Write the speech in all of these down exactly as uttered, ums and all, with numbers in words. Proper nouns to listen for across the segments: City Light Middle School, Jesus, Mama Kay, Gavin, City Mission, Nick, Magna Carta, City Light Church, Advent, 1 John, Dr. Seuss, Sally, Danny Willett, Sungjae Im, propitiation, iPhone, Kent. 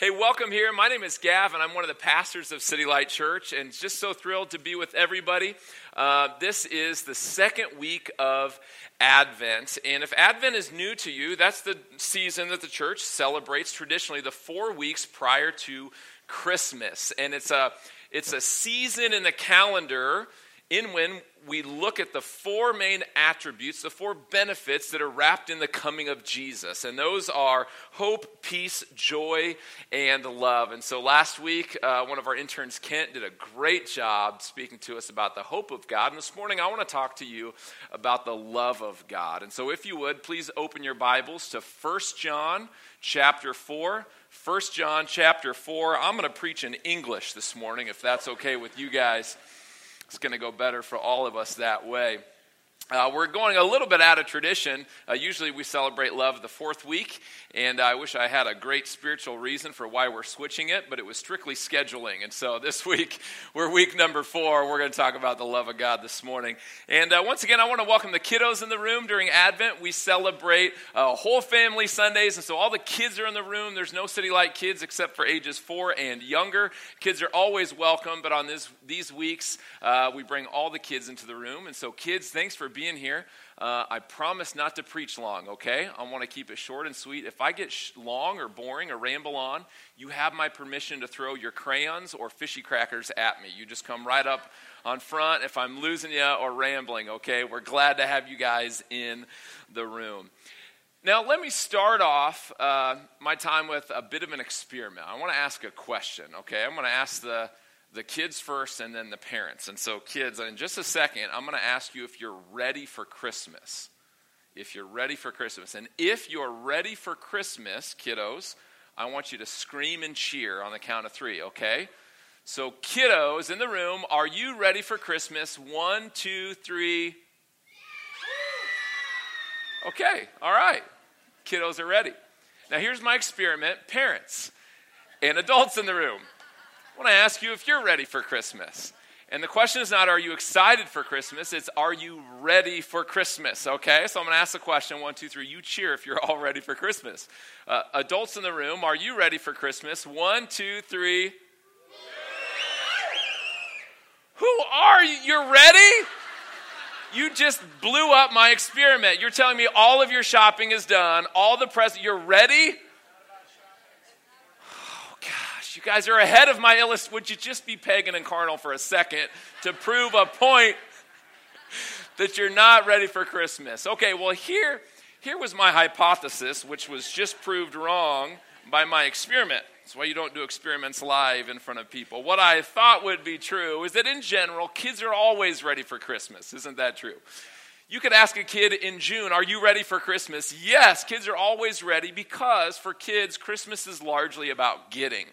Hey, welcome here. My name is Gavin. I'm one of the pastors of City Light Church, and just so thrilled to be with everybody. Uh, this is the second week of Advent, and if Advent is new to you, that's the season that the church celebrates traditionally the four weeks prior to Christmas, and it's a it's a season in the calendar in when we look at the four main attributes, the four benefits that are wrapped in the coming of Jesus. And those are hope, peace, joy, and love. And so last week, uh, one of our interns, Kent, did a great job speaking to us about the hope of God. And this morning, I want to talk to you about the love of God. And so if you would, please open your Bibles to First John chapter four. First John chapter four. I'm going to preach in English this morning, if that's okay with you guys. It's going to go better for all of us that way. Uh, we're going a little bit out of tradition. Uh, usually we celebrate love the fourth week, and I wish I had a great spiritual reason for why we're switching it, but it was strictly scheduling. And so this week, we're week number four. We're going to talk about the love of God this morning. And uh, once again, I want to welcome the kiddos in the room. During Advent, we celebrate uh, whole family Sundays, and so all the kids are in the room. There's no City Light kids except for ages four and younger. Kids are always welcome, but on this, these weeks, uh, we bring all the kids into the room. And so kids, thanks for being being here. Uh, I promise not to preach long, okay? I want to keep it short and sweet. If I get sh- long or boring or ramble on, you have my permission to throw your crayons or fishy crackers at me. You just come right up on front if I'm losing you or rambling, okay? We're glad to have you guys in the room. Now, let me start off uh, my time with a bit of an experiment. I want to ask a question, okay? I'm going to ask the The kids first and then the parents. And so kids, in just a second, I'm going to ask you if you're ready for Christmas. If you're ready for Christmas. And if you're ready for Christmas, kiddos, I want you to scream and cheer on the count of three, okay? So kiddos in the room, are you ready for Christmas? One, two, three. Okay, all right. Kiddos are ready. Now here's my experiment. Parents and adults in the room, I want to ask you if you're ready for Christmas. And the question is not, are you excited for Christmas? It's, are you ready for Christmas? Okay, so I'm going to ask the question, one, two, three. You cheer if you're all ready for Christmas. Uh, adults in the room, are you ready for Christmas? One, two, three. Who are you? You're ready? You just blew up my experiment. You're telling me all of your shopping is done, all the presents, you're ready? You guys are ahead of my illust. Would you just be pagan and carnal for a second to prove a point that you're not ready for Christmas? Okay, well, here, here was my hypothesis, which was just proved wrong by my experiment. That's why you don't do experiments live in front of people. What I thought would be true is that in general, kids are always ready for Christmas. Isn't that true? You could ask a kid in June, are you ready for Christmas? Yes, kids are always ready because for kids, Christmas is largely about getting.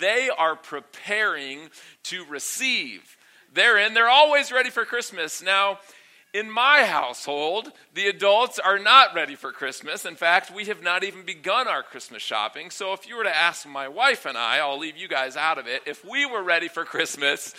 They are preparing to receive. They're in. They're always ready for Christmas. Now, in my household, the adults are not ready for Christmas. In fact, we have not even begun our Christmas shopping. So if you were to ask my wife and I, I'll leave you guys out of it, if we were ready for Christmas,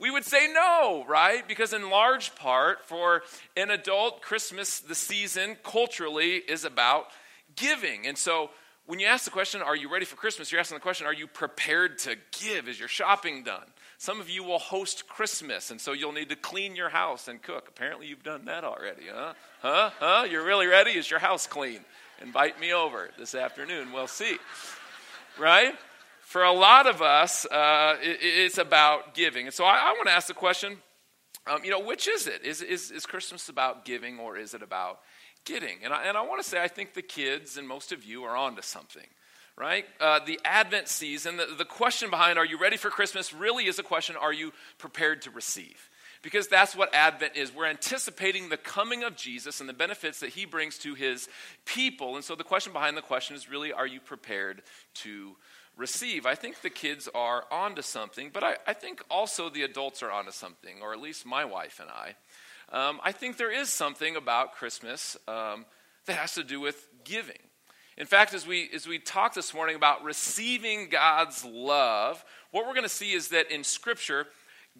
we would say no, right? Because in large part, for an adult, Christmas, the season, culturally, is about giving. And so when you ask the question, are you ready for Christmas? You're asking the question, are you prepared to give? Is your shopping done? Some of you will host Christmas, and so you'll need to clean your house and cook. Apparently, you've done that already, huh? Huh? Huh? You're really ready? Is your house clean? Invite me over this afternoon. We'll see, right? For a lot of us, uh, it, it's about giving. And so I, I want to ask the question, um, you know, which is it? Is, is, is Christmas about giving or is it about getting? And I, and I want to say I think the kids and most of you are onto something, right? Uh, the Advent season, the, the question behind are you ready for Christmas really is a question, are you prepared to receive? Because that's what Advent is. We're anticipating the coming of Jesus and the benefits that he brings to his people. And so the question behind the question is really, are you prepared to receive? I think the kids are onto something, but I, I think also the adults are onto something, or at least my wife and I. Um, I think there is something about Christmas um, that has to do with giving. In fact, as we as we talked this morning about receiving God's love, what we're going to see is that in Scripture,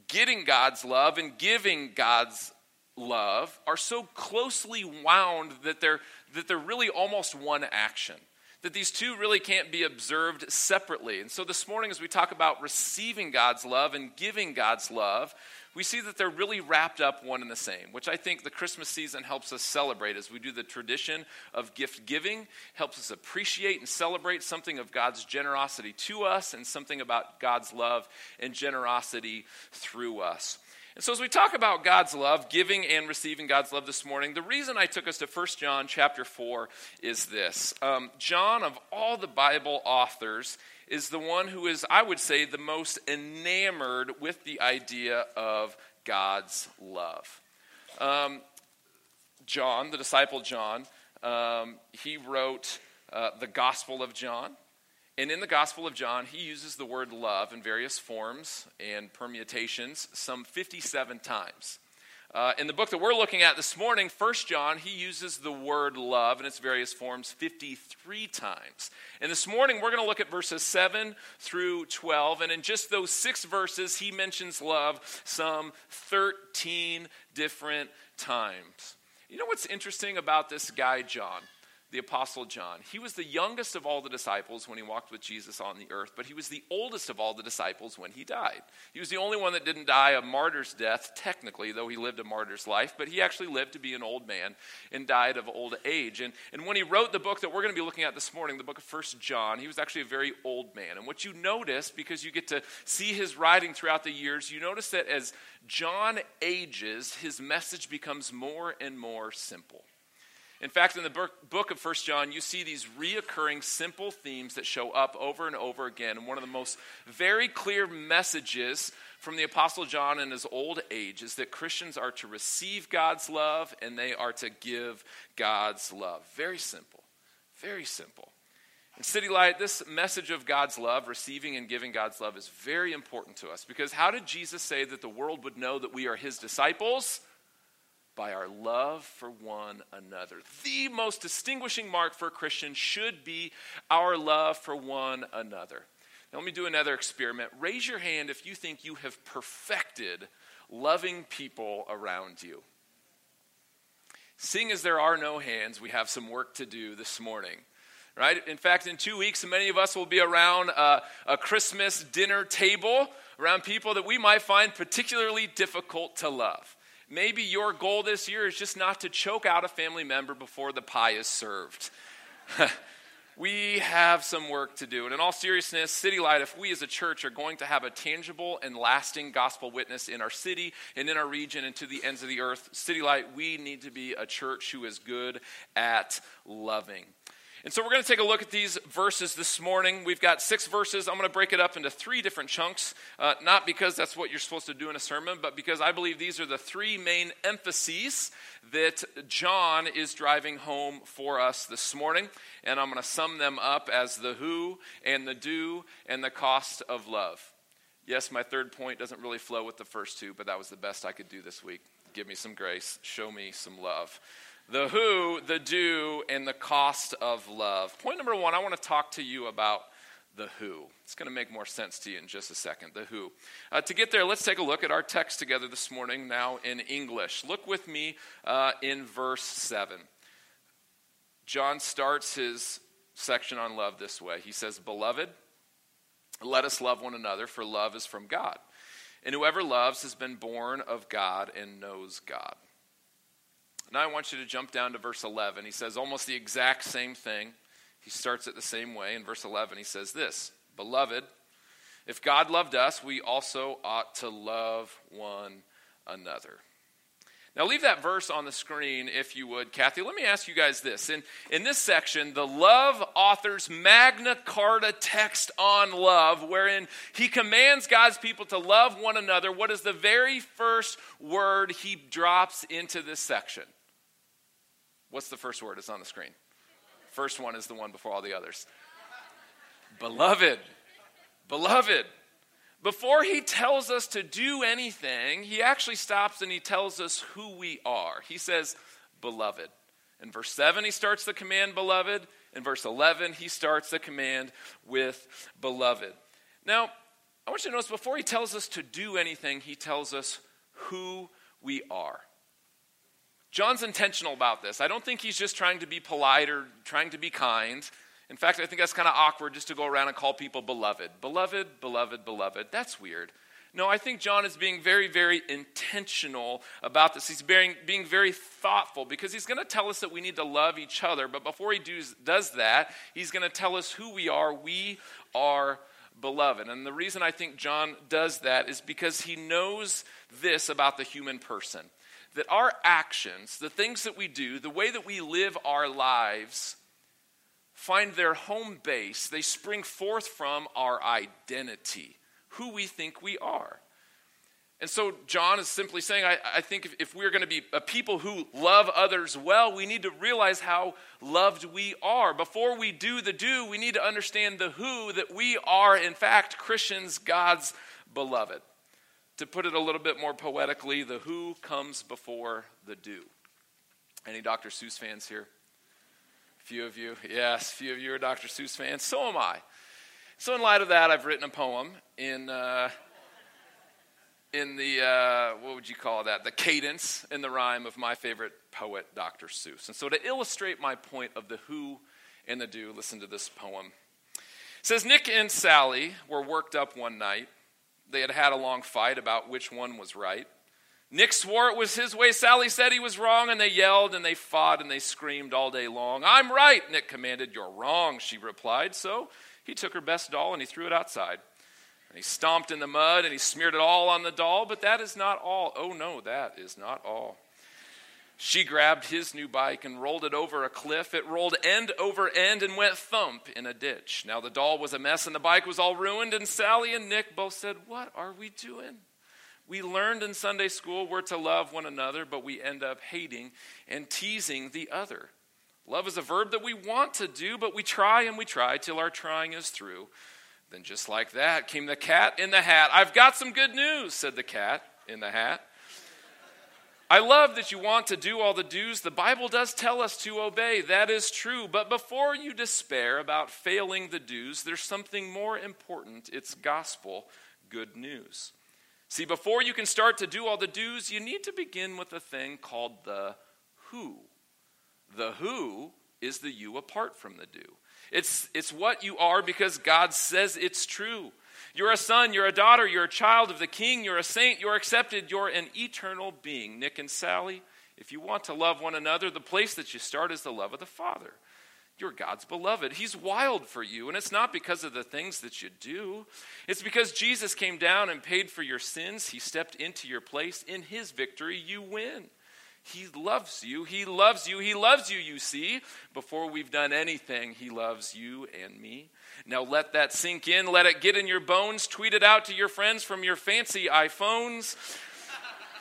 getting God's love and giving God's love are so closely wound that they're that they're really almost one action. that these two really can't be observed separately. And so this morning, as we talk about receiving God's love and giving God's love, we see that they're really wrapped up one and the same, which I think the Christmas season helps us celebrate as we do the tradition of gift giving, helps us appreciate and celebrate something of God's generosity to us and something about God's love and generosity through us. And so as we talk about God's love, giving and receiving God's love this morning, the reason I took us to First John chapter four is this. Um, John, of all the Bible authors, is the one who is, I would say, the most enamored with the idea of God's love. Um, John, the disciple John, um, he wrote uh, the Gospel of John. And in the Gospel of John, he uses the word love in various forms and permutations some fifty-seven times. Uh, in the book that we're looking at this morning, First John, he uses the word love in its various forms fifty-three times. And this morning, we're going to look at verses seven through twelve. And in just those six verses, he mentions love some thirteen different times. You know what's interesting about this guy, John? The Apostle John. He was the youngest of all the disciples when he walked with Jesus on the earth, but he was the oldest of all the disciples when he died. He was the only one that didn't die a martyr's death, technically, though he lived a martyr's life, but he actually lived to be an old man and died of old age. And, and when he wrote the book that we're going to be looking at this morning, the book of First John, he was actually a very old man. And what you notice, because you get to see his writing throughout the years, you notice that as John ages, his message becomes more and more simple. In fact, in the book of First John, you see these reoccurring simple themes that show up over and over again. And one of the most very clear messages from the Apostle John in his old age is that Christians are to receive God's love and they are to give God's love. Very simple. Very simple. In City Light, this message of God's love, receiving and giving God's love, is very important to us. Because how did Jesus say that the world would know that we are his disciples? By our love for one another. The most distinguishing mark for a Christian should be our love for one another. Now let me do another experiment. Raise your hand if you think you have perfected loving people around you. Seeing as there are no hands, we have some work to do this morning. Right? In fact, in two weeks, many of us will be around a, a Christmas dinner table, around people that we might find particularly difficult to love. Maybe your goal this year is just not to choke out a family member before the pie is served. We have some work to do. And in all seriousness, City Light, if we as a church are going to have a tangible and lasting gospel witness in our city and in our region and to the ends of the earth, City Light, we need to be a church who is good at loving. And so we're going to take a look at these verses this morning. We've got six verses. I'm going to break it up into three different chunks, uh, not because that's what you're supposed to do in a sermon, but because I believe these are the three main emphases that John is driving home for us this morning. And I'm going to sum them up as the who and the do and the cost of love. Yes, my third point doesn't really flow with the first two, but that was the best I could do this week. Give me some grace. Show me some love. The who, the do, and the cost of love. Point number one, I want to talk to you about the who. It's going to make more sense to you in just a second, the who. Uh, to get there, let's take a look at our text together this morning now in English. Look with me uh, in verse seven. John starts his section on love this way. He says, "Beloved, let us love one another, for love is from God. And whoever loves has been born of God and knows God." Now I want you to jump down to verse eleven. He says almost the exact same thing. He starts it the same way. In verse eleven, he says this, "Beloved, if God loved us, we also ought to love one another." Now leave that verse on the screen if you would. Kathy, let me ask you guys this. In, in this section, the love author's Magna Carta text on love, wherein he commands God's people to love one another, what is the very first word he drops into this section? What's the first word? It's on the screen. First one is the one before all the others. Beloved. Beloved. Before he tells us to do anything, he actually stops and he tells us who we are. He says, "Beloved." In verse seven, he starts the command, "Beloved." In verse eleven, he starts the command with "Beloved." Now, I want you to notice, before he tells us to do anything, he tells us who we are. John's intentional about this. I don't think he's just trying to be polite or trying to be kind. In fact, I think that's kind of awkward just to go around and call people beloved. Beloved, beloved, beloved. That's weird. No, I think John is being very, very intentional about this. He's being, being very thoughtful because he's going to tell us that we need to love each other. But before he does, does that, he's going to tell us who we are. We are beloved. And the reason I think John does that is because he knows this about the human person, that our actions, the things that we do, the way that we live our lives find their home base. They spring forth from our identity, who we think we are. And so John is simply saying, I, I think if, if we're going to be a people who love others well, we need to realize how loved we are. Before we do the do, we need to understand the who, that we are, in fact, Christians, God's beloved. To put it a little bit more poetically, the who comes before the do. Any Doctor Seuss fans here? A few of you. Yes, a few of you are Doctor Seuss fans. So am I. So in light of that, I've written a poem in uh, in the, uh, what would you call that, the cadence and the rhyme of my favorite poet, Doctor Seuss. And so to illustrate my point of the who and the do, listen to this poem. It says, Nick and Sally were worked up one night. They had had a long fight about which one was right. Nick swore it was his way. Sally said he was wrong, and they yelled and they fought and they screamed all day long. I'm right, Nick commanded. You're wrong, she replied. So he took her best doll and he threw it outside. And he stomped in the mud and he smeared it all on the doll. But that is not all. Oh, no, that is not all. She grabbed his new bike and rolled it over a cliff. It rolled end over end and went thump in a ditch. Now the doll was a mess and the bike was all ruined. And Sally and Nick both said, what are we doing? We learned in Sunday school we're to love one another, but we end up hating and teasing the other. Love is a verb that we want to do, but we try and we try till our trying is through. Then just like that came the cat in the hat. I've got some good news, said the cat in the hat. I love that you want to do all the do's. The Bible does tell us to obey. That is true. But before you despair about failing the do's, there's something more important. It's gospel good news. See, before you can start to do all the do's, you need to begin with a thing called the who. The who is the you apart from the do. It's, it's what you are because God says it's true. You're a son, you're a daughter, you're a child of the King, you're a saint, you're accepted, you're an eternal being. Nick and Sally, if you want to love one another, the place that you start is the love of the Father. You're God's beloved. He's wild for you, and it's not because of the things that you do. It's because Jesus came down and paid for your sins. He stepped into your place. In his victory, you win. He loves you. He loves you. He loves you, you see. Before we've done anything, he loves you and me. Now let that sink in. Let it get in your bones. Tweet it out to your friends from your fancy iPhones.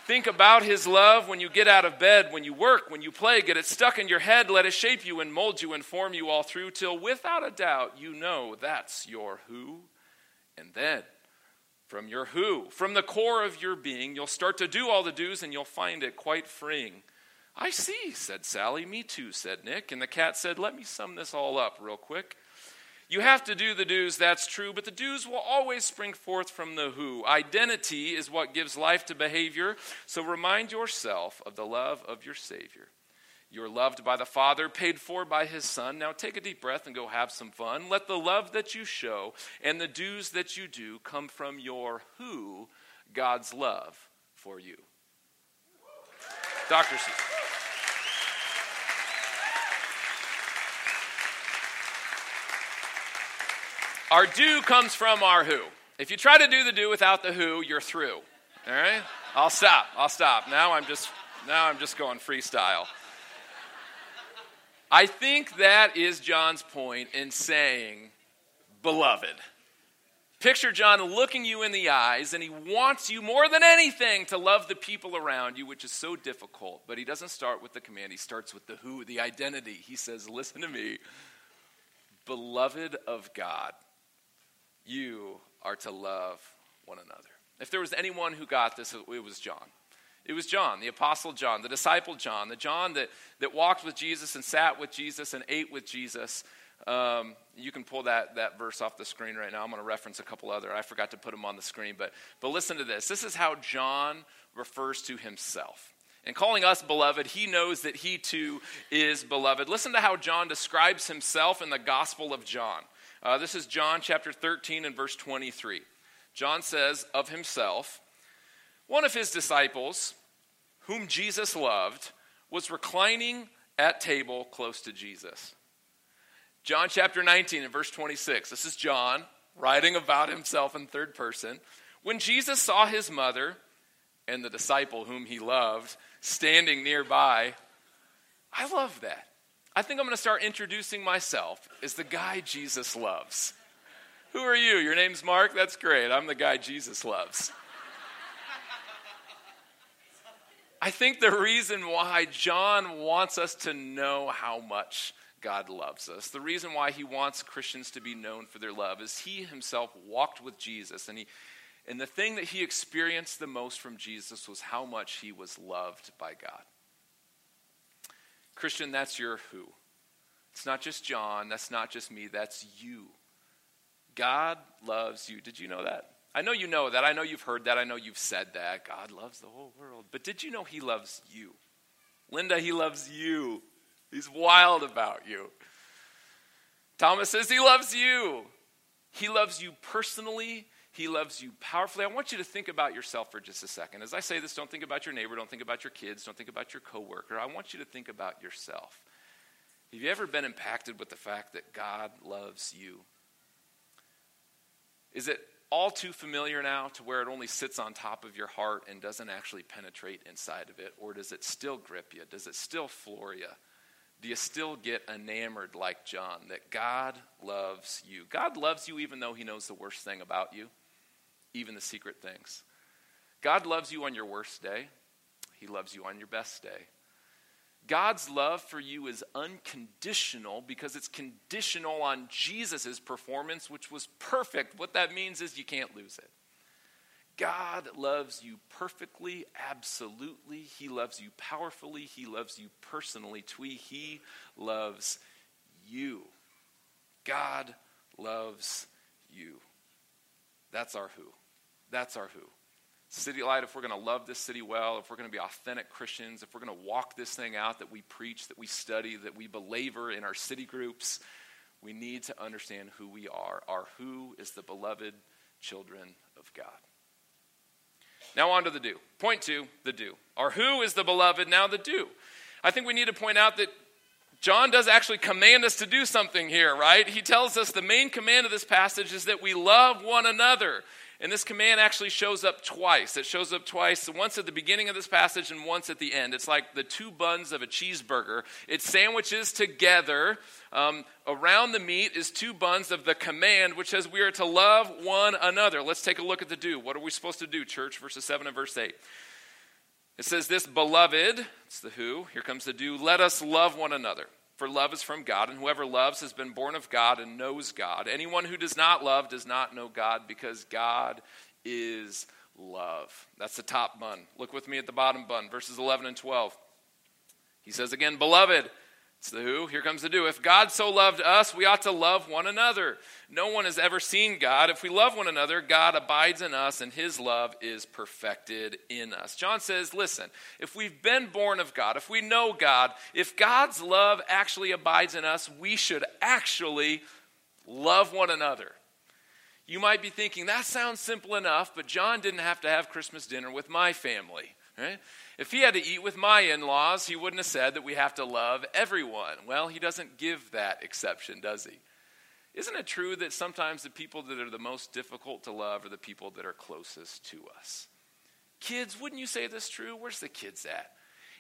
Think about his love when you get out of bed, when you work, when you play. Get it stuck in your head. Let it shape you and mold you and form you all through till without a doubt you know that's your who. And then from your who, from the core of your being, you'll start to do all the do's and you'll find it quite freeing. I see, said Sally. Me too, said Nick. And the cat said, let me sum this all up real quick. You have to do the do's, that's true, but the do's will always spring forth from the who. Identity is what gives life to behavior, so remind yourself of the love of your Savior. You're loved by the Father, paid for by his Son. Now take a deep breath and go have some fun. Let the love that you show and the do's that you do come from your who, God's love for you. Doctor Seuss. Our do comes from our who. If you try to do the do without the who, you're through. All right? I'll stop. I'll stop. Now I'm just now I'm just going freestyle. I think that is John's point in saying, beloved. Picture John looking you in the eyes, and he wants you more than anything to love the people around you, which is so difficult. But he doesn't start with the command. He starts with the who, the identity. He says, listen to me, beloved of God. You are to love one another. If there was anyone who got this, it was John. It was John, the apostle John, the disciple John, the John that, that walked with Jesus and sat with Jesus and ate with Jesus. Um, you can pull that, that verse off the screen right now. I'm going to reference a couple other. I forgot to put them on the screen. But, but listen to this. This is how John refers to himself. And calling us beloved, he knows that he too is beloved. Listen to how John describes himself in the Gospel of John. Uh, this is John chapter thirteen and verse twenty-three. John says of himself, one of his disciples, whom Jesus loved, was reclining at table close to Jesus. John chapter nineteen and verse twenty-six. This is John writing about himself in third person. When Jesus saw his mother and the disciple whom he loved standing nearby. I love that. I think I'm going to start introducing myself as the guy Jesus loves. Who are you? Your name's Mark? That's great. I'm the guy Jesus loves. I think the reason why John wants us to know how much God loves us, the reason why he wants Christians to be known for their love, is he himself walked with Jesus, and he And the thing that he experienced the most from Jesus was how much he was loved by God. Christian, that's your who. It's not just John. That's not just me. That's you. God loves you. Did you know that? I know you know that. I know you've heard that. I know you've said that. God loves the whole world. But did you know he loves you? Linda, he loves you. He's wild about you. Thomas says he loves you. He loves you personally. He loves you powerfully. I want you to think about yourself for just a second. As I say this, don't think about your neighbor, don't think about your kids, don't think about your coworker. I want you to think about yourself. Have you ever been impacted with the fact that God loves you? Is it all too familiar now to where it only sits on top of your heart and doesn't actually penetrate inside of it? Or does it still grip you? Does it still floor you? Do you still get enamored like John that God loves you? God loves you even though he knows the worst thing about you. Even the secret things. God loves you on your worst day. He loves you on your best day. God's love for you is unconditional because it's conditional on Jesus' performance, which was perfect. What that means is you can't lose it. God loves you perfectly, absolutely. He loves you powerfully. He loves you personally. Twee, he loves you. God loves you. That's our who. That's our who. City Light, if we're going to love this city well, if we're going to be authentic Christians, if we're going to walk this thing out that we preach, that we study, that we belabor in our city groups, we need to understand who we are. Our who is the beloved children of God. Now on to the do. Point two, the do. Our who is the beloved, now the do. I think we need to point out that John does actually command us to do something here, right? He tells us the main command of this passage is that we love one another. And this command actually shows up twice. It shows up twice, once at the beginning of this passage and once at the end. It's like the two buns of a cheeseburger. It sandwiches together. Um, around the meat is two buns of the command, which says we are to love one another. Let's take a look at the do. What are we supposed to do, church? Verses seven and verse eight. It says this, beloved, it's the who, here comes the do, let us love one another. For love is from God, and whoever loves has been born of God and knows God. Anyone who does not love does not know God, because God is love. That's the top bun. Look with me at the bottom bun, verses eleven and twelve. He says again, beloved, it's the who, here comes the do. If God so loved us, we ought to love one another. No one has ever seen God. If we love one another, God abides in us, and his love is perfected in us. John says, listen, if we've been born of God, if we know God, if God's love actually abides in us, we should actually love one another. You might be thinking, that sounds simple enough, but John didn't have to have Christmas dinner with my family, right? If he had to eat with my in-laws, he wouldn't have said that we have to love everyone. Well, he doesn't give that exception, does he? Isn't it true that sometimes the people that are the most difficult to love are the people that are closest to us? Kids, wouldn't you say this is true? Where's the kids at?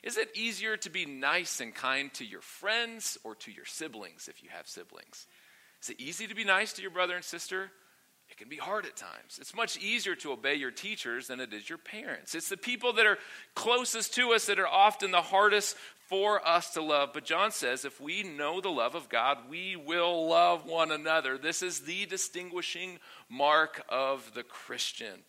Is it easier to be nice and kind to your friends or to your siblings if you have siblings? Is it easy to be nice to your brother and sister? It can be hard at times. It's much easier to obey your teachers than it is your parents. It's the people that are closest to us that are often the hardest for us to love. But John says, if we know the love of God, we will love one another. This is the distinguishing mark of the Christian.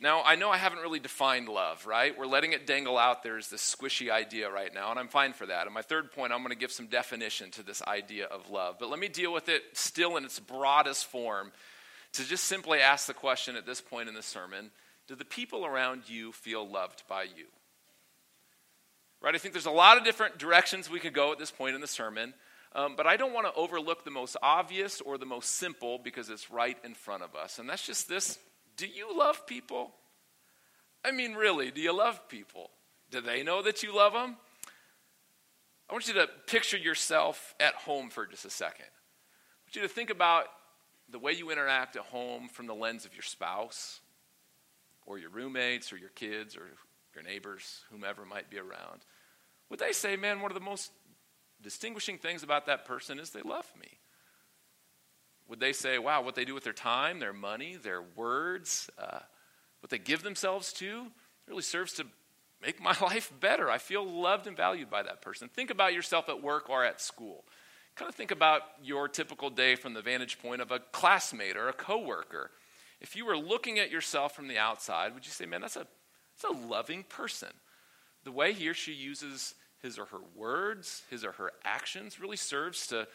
Now, I know I haven't really defined love, right? We're letting it dangle out there as this squishy idea right now, and I'm fine for that. And my third point, I'm going to give some definition to this idea of love. But let me deal with it still in its broadest form to just simply ask the question at this point in the sermon, do the people around you feel loved by you? right? I think there's a lot of different directions we could go at this point in the sermon, um, but I don't want to overlook the most obvious or the most simple because it's right in front of us. And that's just this: do you love people? I mean, really, do you love people? Do they know that you love them? I want you to picture yourself at home for just a second. I want you to think about the way you interact at home from the lens of your spouse or your roommates or your kids or your neighbors, whomever might be around. Would they say, man, one of the most distinguishing things about that person is they love me? Would they say, wow, what they do with their time, their money, their words, uh, what they give themselves to really serves to make my life better. I feel loved and valued by that person. Think about yourself at work or at school. Kind of think about your typical day from the vantage point of a classmate or a coworker. If you were looking at yourself from the outside, would you say, man, that's a, that's a loving person? The way he or she uses his or her words, his or her actions really serves to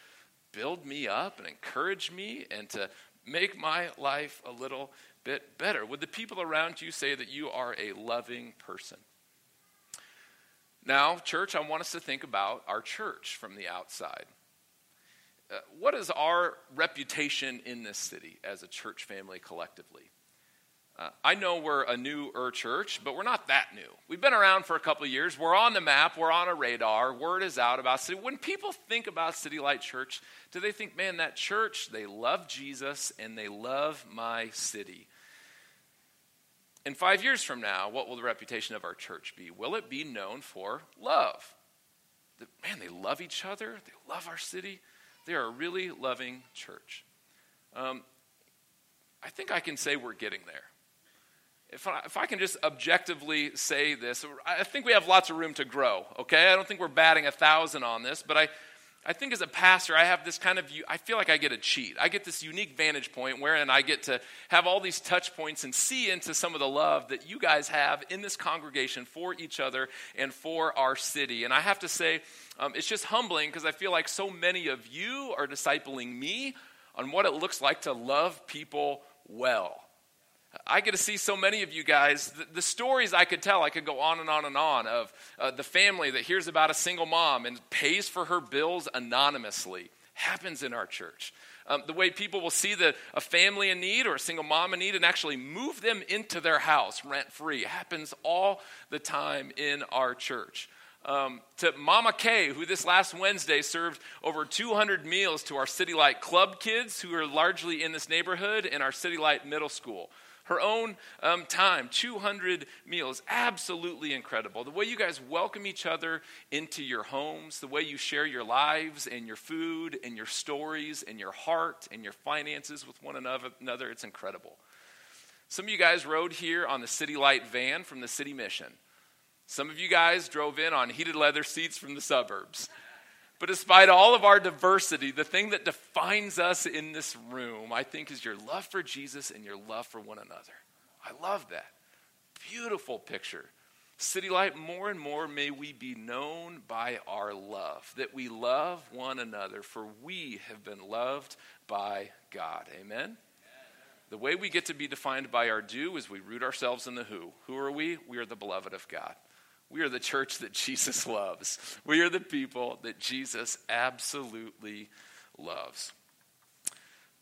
build me up and encourage me and to make my life a little bit better. Would the people around you say that you are a loving person? Now, church, I want us to think about our church from the outside. Uh, what is our reputation in this city as a church family collectively? Uh, I know we're a newer church, but we're not that new. We've been around for a couple of years. We're on the map. We're on a radar. Word is out about city. When people think about City Light Church, do they think, man, that church, they love Jesus and they love my city? In five years from now, what will the reputation of our church be? Will it be known for love? The, man, they love each other. They love our city. They are a really loving church. Um, I think I can say we're getting there. If I, if I can just objectively say this, I think we have lots of room to grow, okay? I don't think we're batting a thousand on this, but I, I think as a pastor, I have this kind of, I feel like I get a cheat. I get this unique vantage point wherein I get to have all these touch points and see into some of the love that you guys have in this congregation for each other and for our city. And I have to say, um, it's just humbling because I feel like so many of you are discipling me on what it looks like to love people well. I get to see so many of you guys, the, the stories I could tell, I could go on and on and on of uh, the family that hears about a single mom and pays for her bills anonymously. Happens in our church. Um, the way people will see the, a family in need or a single mom in need and actually move them into their house rent-free. Happens all the time in our church. Um, to Mama Kay, who this last Wednesday served over two hundred meals to our City Light Club kids who are largely in this neighborhood and our City Light Middle School. Her own um, time, two hundred meals, absolutely incredible. The way you guys welcome each other into your homes, the way you share your lives and your food and your stories and your heart and your finances with one another, it's incredible. Some of you guys rode here on the City Light van from the City Mission. Some of you guys drove in on heated leather seats from the suburbs. But despite all of our diversity, the thing that defines us in this room, I think, is your love for Jesus and your love for one another. I love that. Beautiful picture. City Light, more and more may we be known by our love, that we love one another, for we have been loved by God. Amen? The way we get to be defined by our do is we root ourselves in the who. Who are we? We are the beloved of God. We are the church that Jesus loves. We are the people that Jesus absolutely loves.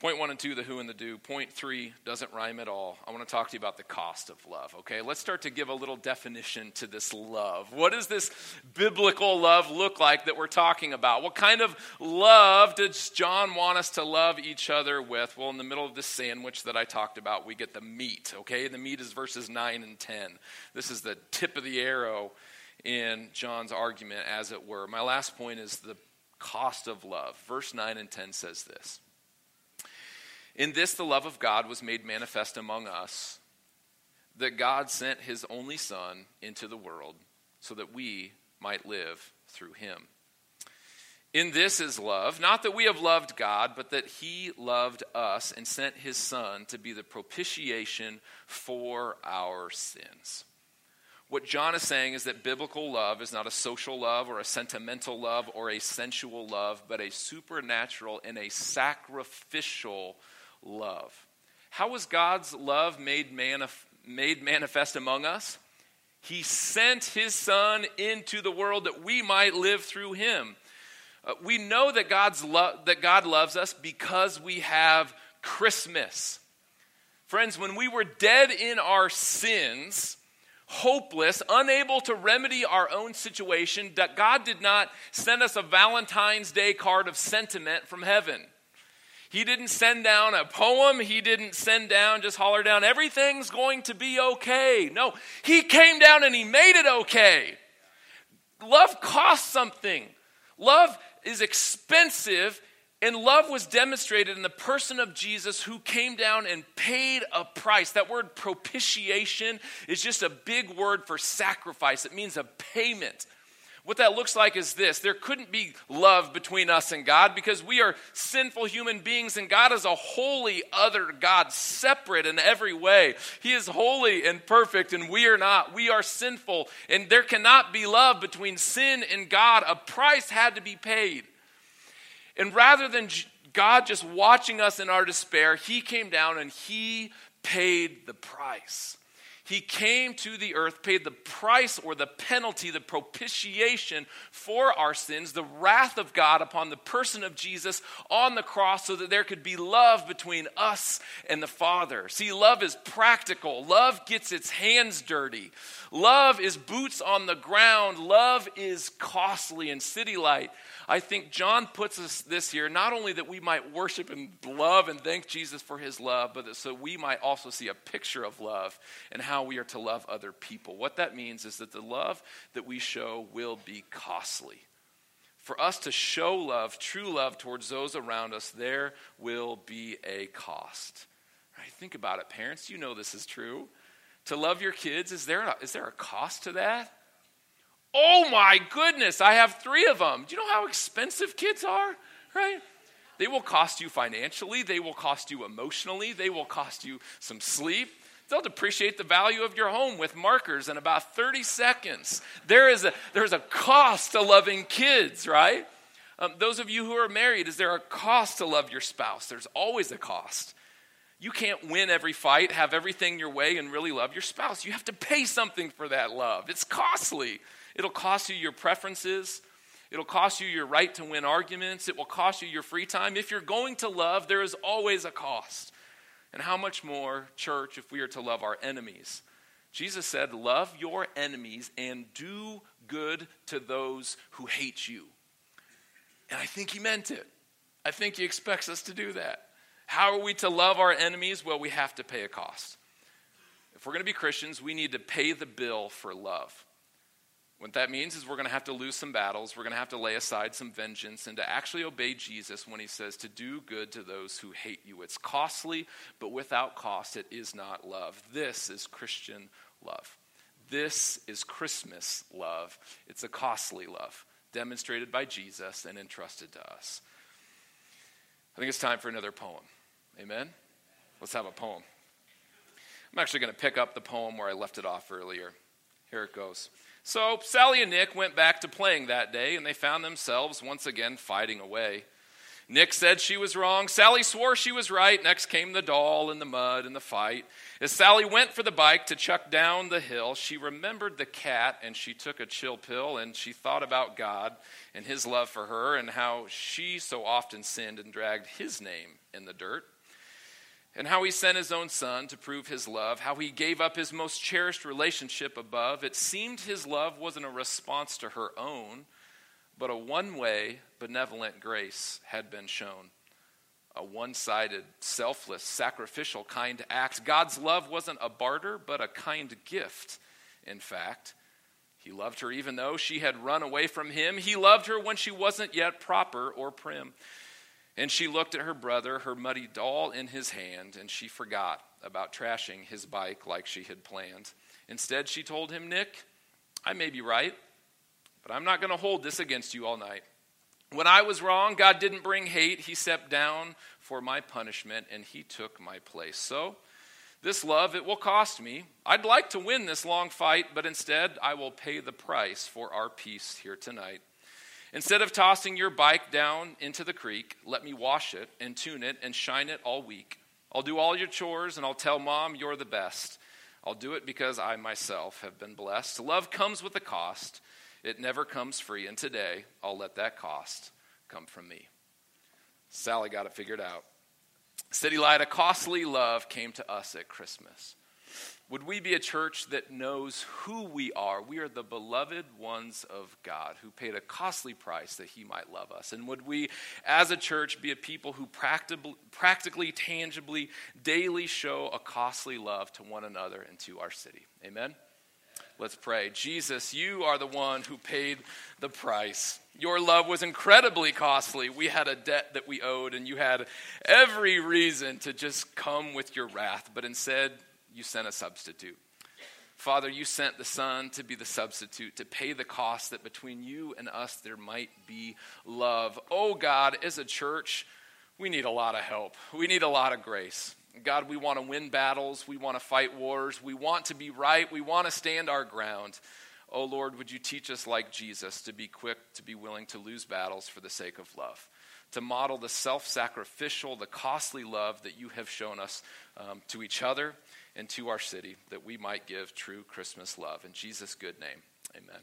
Point one and two, the who and the do. Point three doesn't rhyme at all. I want to talk to you about the cost of love, okay? Let's start to give a little definition to this love. What does this biblical love look like that we're talking about? What kind of love does John want us to love each other with? Well, in the middle of this sandwich that I talked about, we get the meat, okay? The meat is verses nine and ten. This is the tip of the arrow in John's argument, as it were. My last point is the cost of love. Verse nine and ten says this. In this, the love of God was made manifest among us, that God sent his only Son into the world so that we might live through him. In this is love, not that we have loved God, but that he loved us and sent his Son to be the propitiation for our sins. What John is saying is that biblical love is not a social love or a sentimental love or a sensual love, but a supernatural and a sacrificial love. How was God's love made manif- made manifest among us? He sent his son into the world that we might live through him. Uh, we know that God's lo- that God loves us because we have Christmas. Friends, when we were dead in our sins, hopeless, unable to remedy our own situation, that God did not send us a Valentine's Day card of sentiment from heaven. He didn't send down a poem. He didn't send down, just holler down, everything's going to be okay. No, he came down and he made it okay. Love costs something. Love is expensive, and love was demonstrated in the person of Jesus, who came down and paid a price. That word propitiation is just a big word for sacrifice. It means a payment. What that looks like is this: there couldn't be love between us and God because we are sinful human beings, and God is a holy other God, separate in every way. He is holy and perfect, and we are not. We are sinful, and there cannot be love between sin and God. A price had to be paid. And rather than God just watching us in our despair, he came down and he paid the price. He came to the earth, paid the price or the penalty, the propitiation for our sins, the wrath of God upon the person of Jesus on the cross, so that there could be love between us and the Father. See, love is practical. Love gets its hands dirty. Love is boots on the ground. Love is costly. In City Light, I think John puts us this here, not only that we might worship and love and thank Jesus for his love, but that so we might also see a picture of love and how we are to love other people. What that means is that the love that we show will be costly. For us to show love, true love, towards those around us, there will be a cost. Right? Think about it, parents. You know this is true. To love your kids, is there a, is there a cost to that? Oh my goodness, I have three of them. Do you know how expensive kids are? Right? They will cost you financially. They will cost you emotionally. They will cost you some sleep. They'll depreciate the value of your home with markers in about thirty seconds. There is a, there's a cost to loving kids, right? Um, those of you who are married, is there a cost to love your spouse? There's always a cost. You can't win every fight, have everything your way, and really love your spouse. You have to pay something for that love. It's costly. It'll cost you your preferences. It'll cost you your right to win arguments. It will cost you your free time. If you're going to love, there is always a cost. And how much more, church, if we are to love our enemies? Jesus said, love your enemies and do good to those who hate you. And I think he meant it. I think he expects us to do that. How are we to love our enemies? Well, we have to pay a cost. If we're going to be Christians, we need to pay the bill for love. What that means is we're going to have to lose some battles. We're going to have to lay aside some vengeance and to actually obey Jesus when he says to do good to those who hate you. It's costly, but without cost, it is not love. This is Christian love. This is Christmas love. It's a costly love demonstrated by Jesus and entrusted to us. I think it's time for another poem. Amen? Let's have a poem. I'm actually going to pick up the poem where I left it off earlier. Here it goes. So Sally and Nick went back to playing that day, and they found themselves once again fighting away. Nick said she was wrong. Sally swore she was right. Next came the doll and the mud and the fight. As Sally went for the bike to chuck down the hill, she remembered the cat, and she took a chill pill, and she thought about God and his love for her and how she so often sinned and dragged his name in the dirt. And how he sent his own son to prove his love, how he gave up his most cherished relationship above. It seemed his love wasn't a response to her own, but a one-way benevolent grace had been shown. A one-sided, selfless, sacrificial kind act. God's love wasn't a barter, but a kind gift, in fact. He loved her even though she had run away from him. He loved her when she wasn't yet proper or prim. And she looked at her brother, her muddy doll in his hand, and she forgot about trashing his bike like she had planned. Instead, she told him, Nick, I may be right, but I'm not going to hold this against you all night. When I was wrong, God didn't bring hate. He stepped down for my punishment, and he took my place. So this love, it will cost me. I'd like to win this long fight, but instead I will pay the price for our peace here tonight. Instead of tossing your bike down into the creek, let me wash it and tune it and shine it all week. I'll do all your chores and I'll tell Mom you're the best. I'll do it because I myself have been blessed. Love comes with a cost. It never comes free. And today, I'll let that cost come from me. Sally got it figured out. City Light, a costly love came to us at Christmas. Would we be a church that knows who we are? We are the beloved ones of God who paid a costly price that he might love us. And would we, as a church, be a people who practically, practically, tangibly, daily show a costly love to one another and to our city? Amen? Let's pray. Jesus, you are the one who paid the price. Your love was incredibly costly. We had a debt that we owed, and you had every reason to just come with your wrath, but instead, you sent a substitute. Father, you sent the Son to be the substitute, to pay the cost that between you and us there might be love. Oh God, as a church, we need a lot of help. We need a lot of grace. God, we want to win battles. We want to fight wars. We want to be right. We want to stand our ground. Oh Lord, would you teach us like Jesus to be quick, to be willing to lose battles for the sake of love, to model the self-sacrificial, the costly love that you have shown us um, to each other and to our city, that we might give true Christmas love. In Jesus' good name, amen.